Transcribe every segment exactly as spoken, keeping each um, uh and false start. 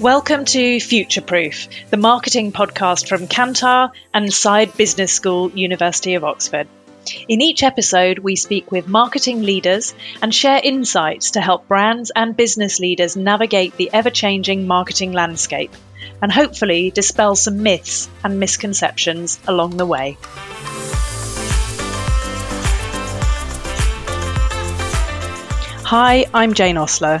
Welcome to Future Proof, the marketing podcast from Kantar and Saïd Business School, University of Oxford. In each episode, we speak with marketing leaders and share insights to help brands and business leaders navigate the ever-changing marketing landscape and hopefully dispel some myths and misconceptions along the way. Hi, I'm Jane Ostler.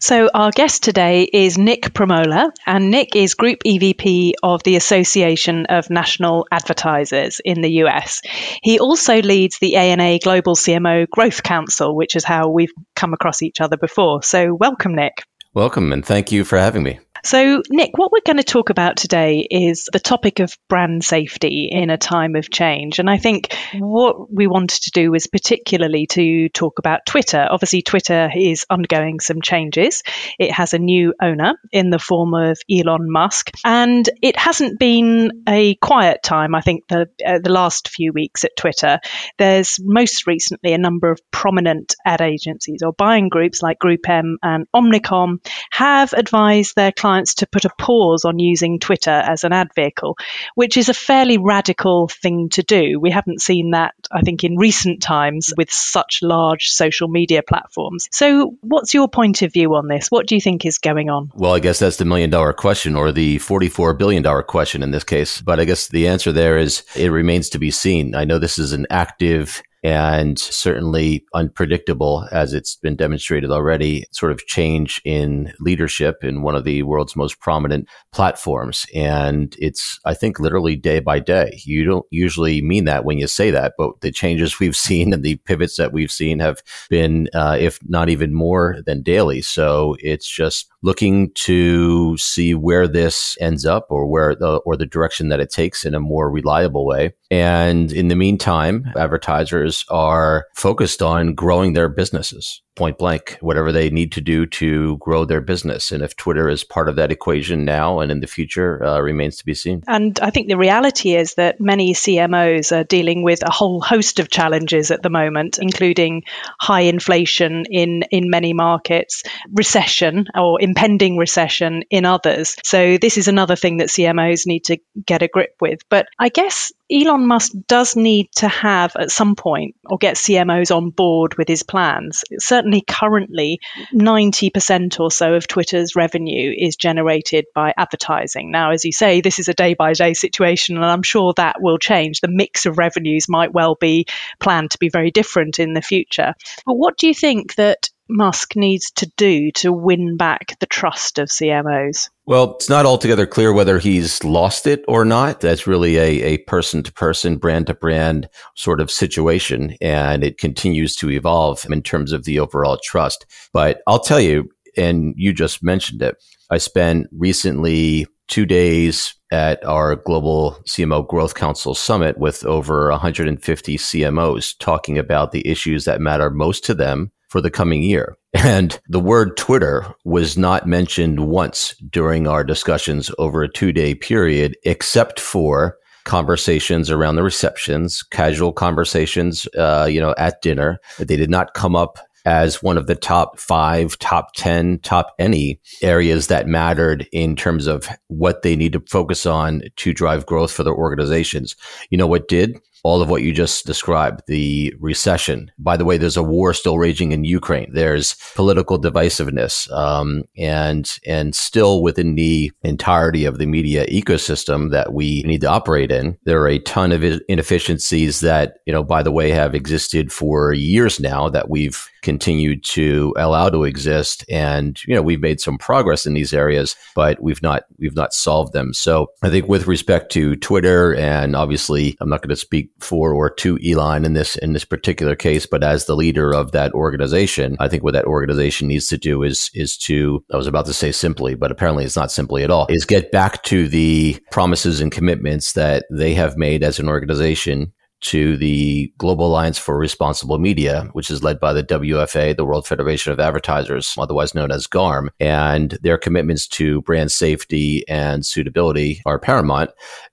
So our guest today is Nick Primola, and Nick is Group E V P of the Association of National Advertisers in the U S. He also leads the A N A Global C M O Growth Council, which is how we've come across each other before. So welcome, Nick. Welcome, and thank you for having me. So, Nick, what we're going to talk about today is the topic of brand safety in a time of change. And I think what we wanted to do was particularly to talk about Twitter. Obviously, Twitter is undergoing some changes. It has a new owner in the form of Elon Musk. And it hasn't been a quiet time, I think, the, uh, the last few weeks at Twitter. There's most recently a number of prominent ad agencies or buying groups like Group M and Omnicom have advised their clients to put a pause on using Twitter as an ad vehicle, which is a fairly radical thing to do. We haven't seen that, I think, in recent times with such large social media platforms. So what's your point of view on this? What do you think is going on? Well, I guess that's the million dollar question, or the forty-four billion dollar question in this case. But I guess the answer there is it remains to be seen. I know this is an active and certainly unpredictable, as it's been demonstrated already, sort of change in leadership in one of the world's most prominent platforms. And it's, I think, literally day by day. You don't usually mean that when you say that, but the changes we've seen and the pivots that we've seen have been, uh, if not even more than daily. So it's just looking to see where this ends up, or where the, or the direction that it takes in a more reliable way. And in the meantime, advertisers are focused on growing their businesses, point blank, whatever they need to do to grow their business. And if Twitter is part of that equation now and in the future, uh, remains to be seen. And I think the reality is that many C M Os are dealing with a whole host of challenges at the moment, including high inflation in, in many markets, recession or impending recession in others. So this is another thing that C M Os need to get a grip with. But I guess Elon Musk does need to have at some point or get C M Os on board with his plans. Certainly currently, ninety percent or so of Twitter's revenue is generated by advertising. Now, as you say, this is a day-by-day situation, and I'm sure that will change. The mix of revenues might well be planned to be very different in the future. But what do you think that Musk needs to do to win back the trust of C M Os? Well, it's not altogether clear whether he's lost it or not. That's really a, a person-to-person, brand-to-brand sort of situation, and it continues to evolve in terms of the overall trust. But I'll tell you, and you just mentioned it, I spent recently two days at our Global C M O Growth Council Summit with over one hundred fifty C M Os talking about the issues that matter most to them for the coming year. And the word Twitter was not mentioned once during our discussions over a two-day period, except for conversations around the receptions, casual conversations, uh, you know, at dinner. They did not come up as one of the top five, top ten, top any areas that mattered in terms of what they need to focus on to drive growth for their organizations. You know what did? All of what you just described, the recession. By the way, there's a war still raging in Ukraine. There's political divisiveness. Um, and and still within the entirety of the media ecosystem that we need to operate in, there are a ton of inefficiencies that, you know, by the way, have existed for years now that we've continued to allow to exist. And, you know, we've made some progress in these areas, but we've not, we've not solved them. So I think with respect to Twitter, and obviously I'm not going to speak for or to Elon in this in this particular case, but as the leader of that organization, I think what that organization needs to do is is to, I was about to say simply, but apparently it's not simply at all, is get back to the promises and commitments that they have made as an organization to the Global Alliance for Responsible Media, which is led by the W F A, the World Federation of Advertisers, otherwise known as GARM, and their commitments to brand safety and suitability are paramount,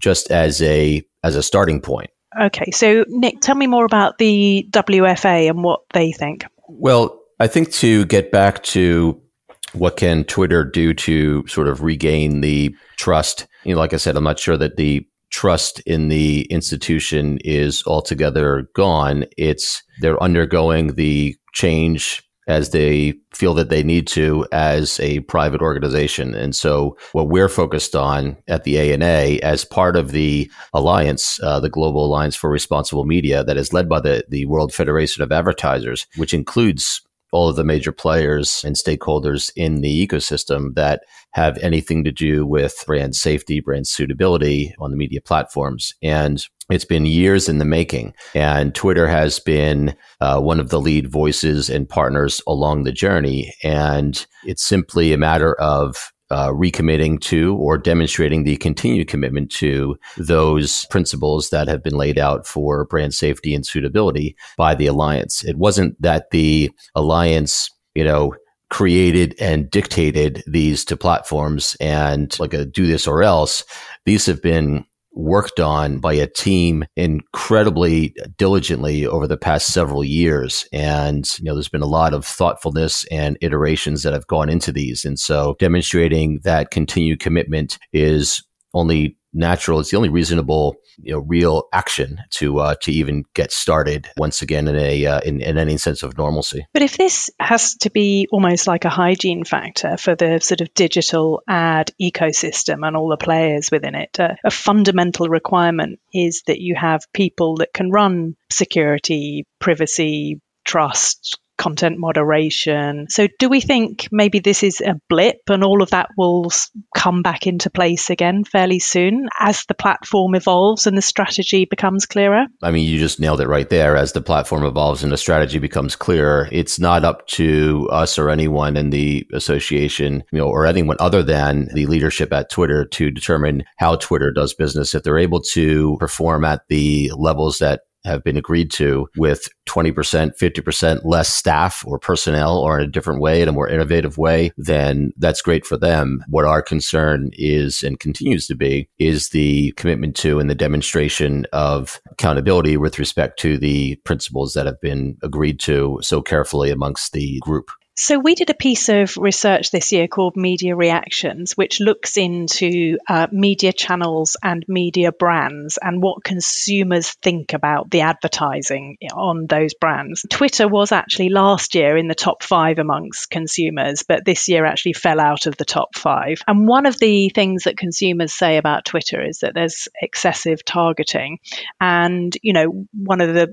just as a as a starting point. Okay, so Nick, tell me more about the W F A and what they think. Well, I think to get back to what can Twitter do to sort of regain the trust, you know, like I said, I'm not sure that the trust in the institution is altogether gone. It's they're undergoing the change as they feel that they need to as a private organization. And so what we're focused on at the A N A as part of the alliance, uh, the Global Alliance for Responsible Media that is led by the, the World Federation of Advertisers, which includes all of the major players and stakeholders in the ecosystem that have anything to do with brand safety, brand suitability on the media platforms. And it's been years in the making. And Twitter has been uh, one of the lead voices and partners along the journey. And it's simply a matter of Uh, recommitting to or demonstrating the continued commitment to those principles that have been laid out for brand safety and suitability by the alliance. It wasn't that the alliance, you know, created and dictated these to platforms and like a do this or else. These have been worked on by a team incredibly diligently over the past several years. And, you know, there's been a lot of thoughtfulness and iterations that have gone into these. And so demonstrating that continued commitment is only natural. It's the only reasonable, you know, real action to uh, to even get started once again in a uh, in, in any sense of normalcy. But if this has to be almost like a hygiene factor for the sort of digital ad ecosystem and all the players within it, uh, a fundamental requirement is that you have people that can run security, privacy, trust, content moderation. So do we think maybe this is a blip and all of that will come back into place again fairly soon as the platform evolves and the strategy becomes clearer? I mean, you just nailed it right there. As the platform evolves and the strategy becomes clearer, it's not up to us or anyone in the association, you know, or anyone other than the leadership at Twitter to determine how Twitter does business. If they're able to perform at the levels that have been agreed to with twenty percent, fifty percent less staff or personnel or in a different way, in a more innovative way, then that's great for them. What our concern is and continues to be is the commitment to and the demonstration of accountability with respect to the principles that have been agreed to so carefully amongst the group. So we did a piece of research this year called Media Reactions, which looks into uh, media channels and media brands and what consumers think about the advertising on those brands. Twitter was actually last year in the top five amongst consumers, but this year actually fell out of the top five. And one of the things that consumers say about Twitter is that there's excessive targeting. And, you know, one of the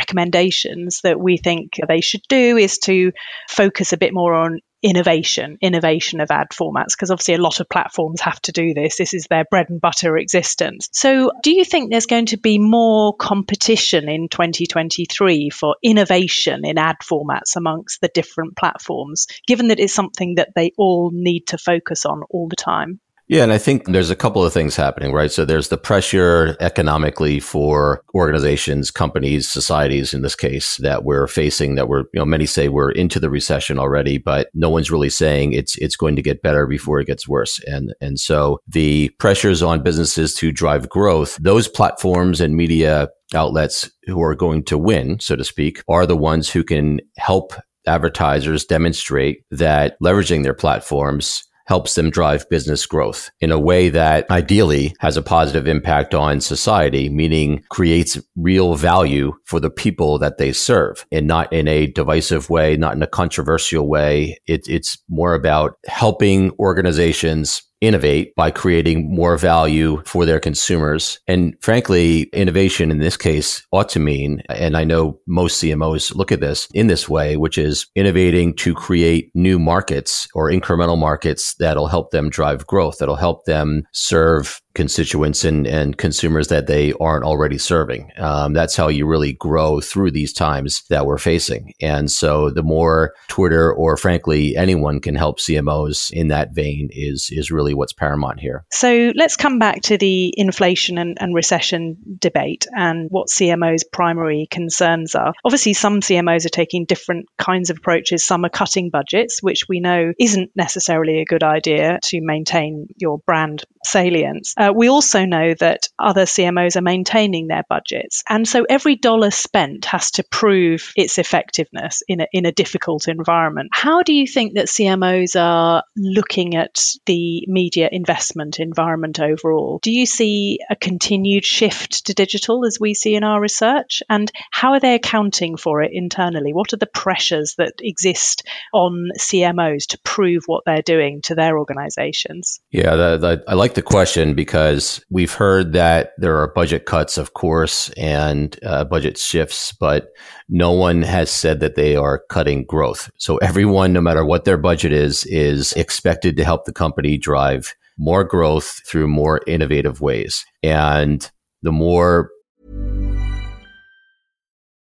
recommendations that we think they should do is to focus a bit more on innovation, innovation of ad formats, because obviously a lot of platforms have to do this. This is their bread and butter existence. So do you think there's going to be more competition in twenty twenty-three for innovation in ad formats amongst the different platforms, given that it's something that they all need to focus on all the time? Yeah, and I think there's a couple of things happening, right? So there's the pressure economically for organizations, companies, societies in this case that we're facing that we're, you know, many say we're into the recession already, but no one's really saying it's it's going to get better before it gets worse. And and so the pressures on businesses to drive growth, those platforms and media outlets who are going to win, so to speak, are the ones who can help advertisers demonstrate that leveraging their platforms helps them drive business growth in a way that ideally has a positive impact on society, meaning creates real value for the people that they serve, and not in a divisive way, not in a controversial way. It, it's more about helping organizations innovate by creating more value for their consumers. And frankly, innovation in this case ought to mean, and I know most C M Os look at this in this way, which is innovating to create new markets or incremental markets that'll help them drive growth, that'll help them serve constituents and, and consumers that they aren't already serving. Um, that's how you really grow through these times that we're facing. And so the more Twitter or frankly anyone can help C M Os in that vein is is really what's paramount here. So let's come back to the inflation and, and recession debate and what C M Os' primary concerns are. Obviously, some C M Os are taking different kinds of approaches. Some are cutting budgets, which we know isn't necessarily a good idea to maintain your brand salience. Uh, we also know that other C M Os are maintaining their budgets. And so every dollar spent has to prove its effectiveness in a, in a difficult environment. How do you think that C M Os are looking at the media investment environment overall? Do you see a continued shift to digital as we see in our research? And how are they accounting for it internally? What are the pressures that exist on C M Os to prove what they're doing to their organizations? Yeah, that, that, I like the question because we've heard that there are budget cuts, of course, and uh, budget shifts, but no one has said that they are cutting growth. So everyone, no matter what their budget is, is expected to help the company drive more growth through more innovative ways. And the more...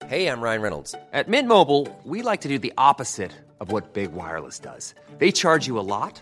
Hey, I'm Ryan Reynolds. At Mint Mobile, we like to do the opposite of what Big Wireless does. They charge you a lot.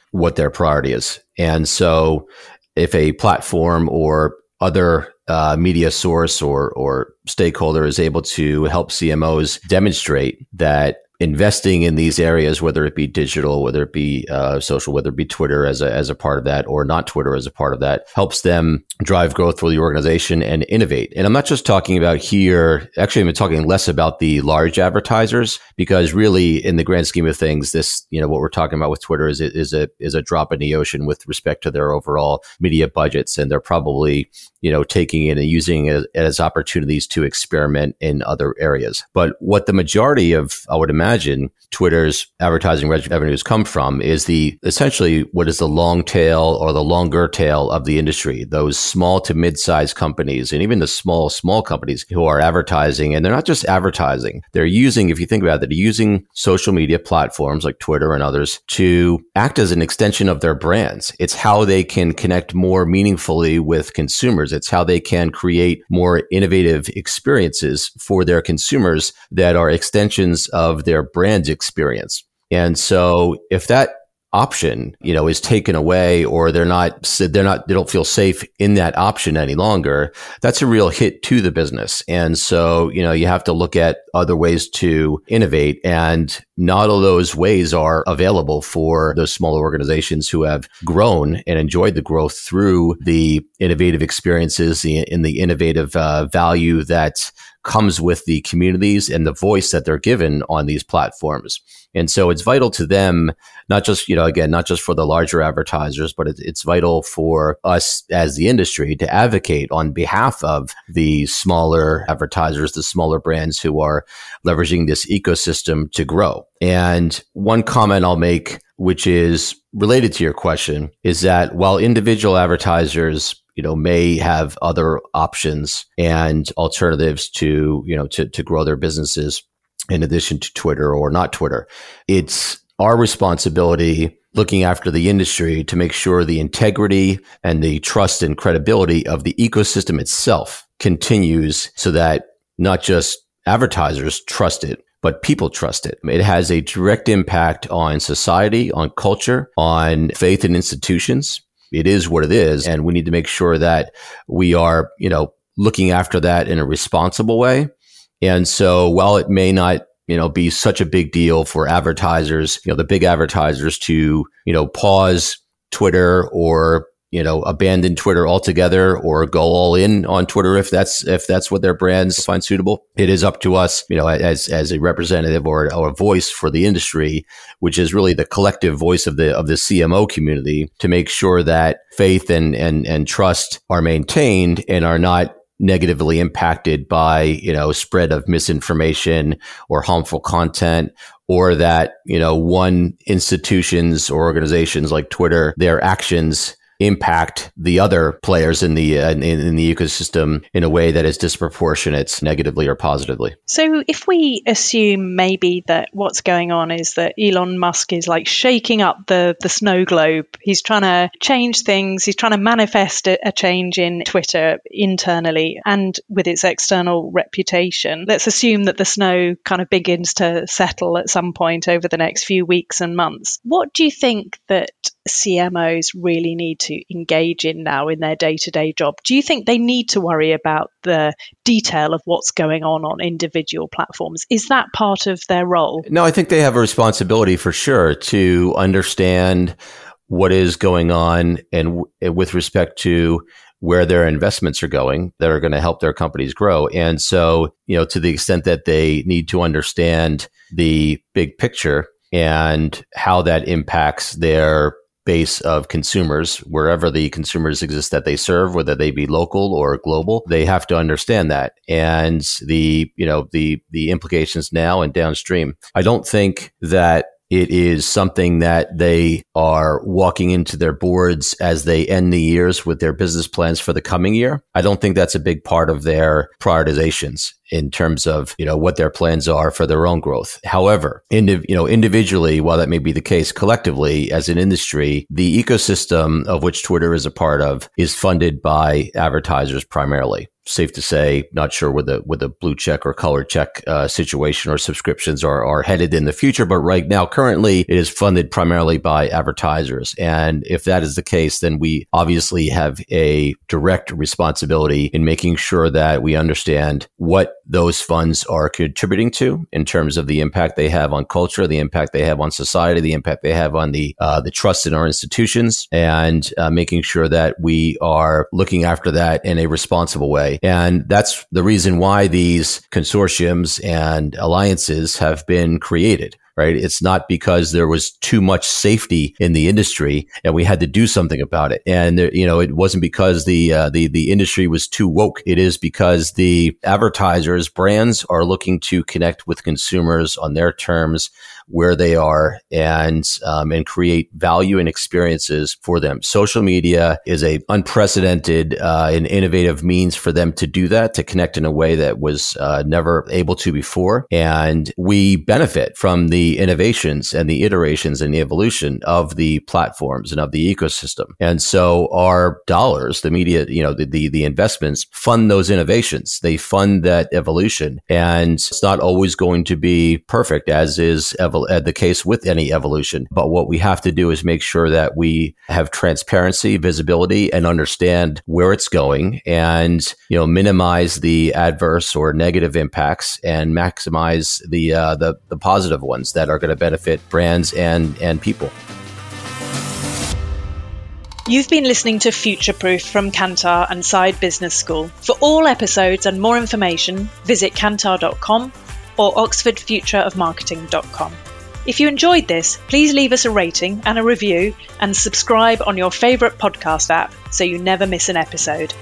what their priority is. And so if a platform or other uh, media source or, or stakeholder is able to help C M Os demonstrate that investing in these areas, whether it be digital, whether it be uh, social, whether it be Twitter as a, as a part of that or not Twitter as a part of that, helps them drive growth for the organization and innovate. And I'm not just talking about here, actually, I'm talking less about the large advertisers, because really in the grand scheme of things, this, you know, what we're talking about with Twitter is, is a is a drop in the ocean with respect to their overall media budgets. And they're probably, you know, taking it and using it as opportunities to experiment in other areas. But what the majority of, I would imagine, Imagine Twitter's advertising revenues come from is the essentially what is the long tail or the longer tail of the industry, those small to mid-sized companies and even the small, small companies who are advertising. And they're not just advertising. They're using, if you think about it, they're using social media platforms like Twitter and others to act as an extension of their brands. It's how they can connect more meaningfully with consumers. It's how they can create more innovative experiences for their consumers that are extensions of their brand's experience. And so if that option, you know, is taken away, or they're not, they're not, they don't feel safe in that option any longer, that's a real hit to the business. And so, you know, you have to look at other ways to innovate, and not all those ways are available for those smaller organizations who have grown and enjoyed the growth through the innovative experiences, the, in the innovative uh, value that comes with the communities and the voice that they're given on these platforms. And so it's vital to them, not just, you know, again, not just for the larger advertisers, but it, it's vital for us as the industry to advocate on behalf of the smaller advertisers, the smaller brands who are leveraging this ecosystem to grow. And one comment I'll make, which is related to your question, is that while individual advertisers, you know, may have other options and alternatives to, you know, to, to grow their businesses, in addition to Twitter or not Twitter, it's our responsibility looking after the industry to make sure the integrity and the trust and credibility of the ecosystem itself continues, so that not just advertisers trust it, but people trust it. It has a direct impact on society, on culture, on faith in institutions. It is what it is, and we need to make sure that we are, you know, looking after that in a responsible way. And so while it may not, you know, be such a big deal for advertisers, you know, the big advertisers to, you know, pause Twitter or, you know, abandon Twitter altogether or go all in on Twitter if that's if that's what their brands find suitable, it is up to us, you know, as as a representative or, or a voice for the industry, which is really the collective voice of the of the C M O community, to make sure that faith and and and trust are maintained and are not negatively impacted by, you know, spread of misinformation or harmful content, or that, you know, one institutions or organizations like Twitter, their actions impact the other players in the uh, in, in the ecosystem in a way that is disproportionate negatively or positively. So if we assume maybe that what's going on is that Elon Musk is like shaking up the, the snow globe, he's trying to change things, he's trying to manifest a, a change in Twitter internally and with its external reputation. Let's assume that the snow kind of begins to settle at some point over the next few weeks and months. What do you think that C M Os really need to engage in now in their day-to-day job? Do you think they need to worry about the detail of what's going on on individual platforms? Is that part of their role? No, I think they have a responsibility for sure to understand what is going on and w- with respect to where their investments are going that are going to help their companies grow. And so, you know, to the extent that they need to understand the big picture and how that impacts their base of consumers, wherever the consumers exist that they serve, whether they be local or global, they have to understand that and the, you know, the, the implications now and downstream. I don't think that it is something that they are walking into their boards as they end the years with their business plans for the coming year. I don't think that's a big part of their prioritizations in terms of, you know, what their plans are for their own growth. However, indiv- you know, individually, while that may be the case, collectively as an industry, the ecosystem of which Twitter is a part of is funded by advertisers primarily. Safe to say, not sure where the, where the blue check or color check uh, situation or subscriptions are, are headed in the future. But right now, currently, it is funded primarily by advertisers. And if that is the case, then we obviously have a direct responsibility in making sure that we understand what those funds are contributing to in terms of the impact they have on culture, the impact they have on society, the impact they have on the, uh, the trust in our institutions, and uh, making sure that we are looking after that in a responsible way. And that's the reason why these consortiums and alliances have been created, right? It's not because there was too much safety in the industry and we had to do something about it. And there, you know, it wasn't because the, uh, the, the industry was too woke. It is because the advertisers, brands are looking to connect with consumers on their terms, where they are, and um, and create value and experiences for them. Social media is a unprecedented uh, and innovative means for them to do that, to connect in a way that was uh, never able to before. And we benefit from the innovations and the iterations and the evolution of the platforms and of the ecosystem. And so our dollars, the media, you know, the the, the investments fund those innovations. They fund that evolution. And it's not always going to be perfect, as is evolution. evol- the case with any evolution. But what we have to do is make sure that we have transparency, visibility, and understand where it's going, and you know, minimize the adverse or negative impacts and maximize the uh, the, the positive ones that are going to benefit brands and and people. You've been listening to Future Proof from Kantar and Saïd Business School. For all episodes and more information, visit kantar dot com or oxford future of marketing dot com. If you enjoyed this, please leave us a rating and a review, and subscribe on your favourite podcast app so you never miss an episode.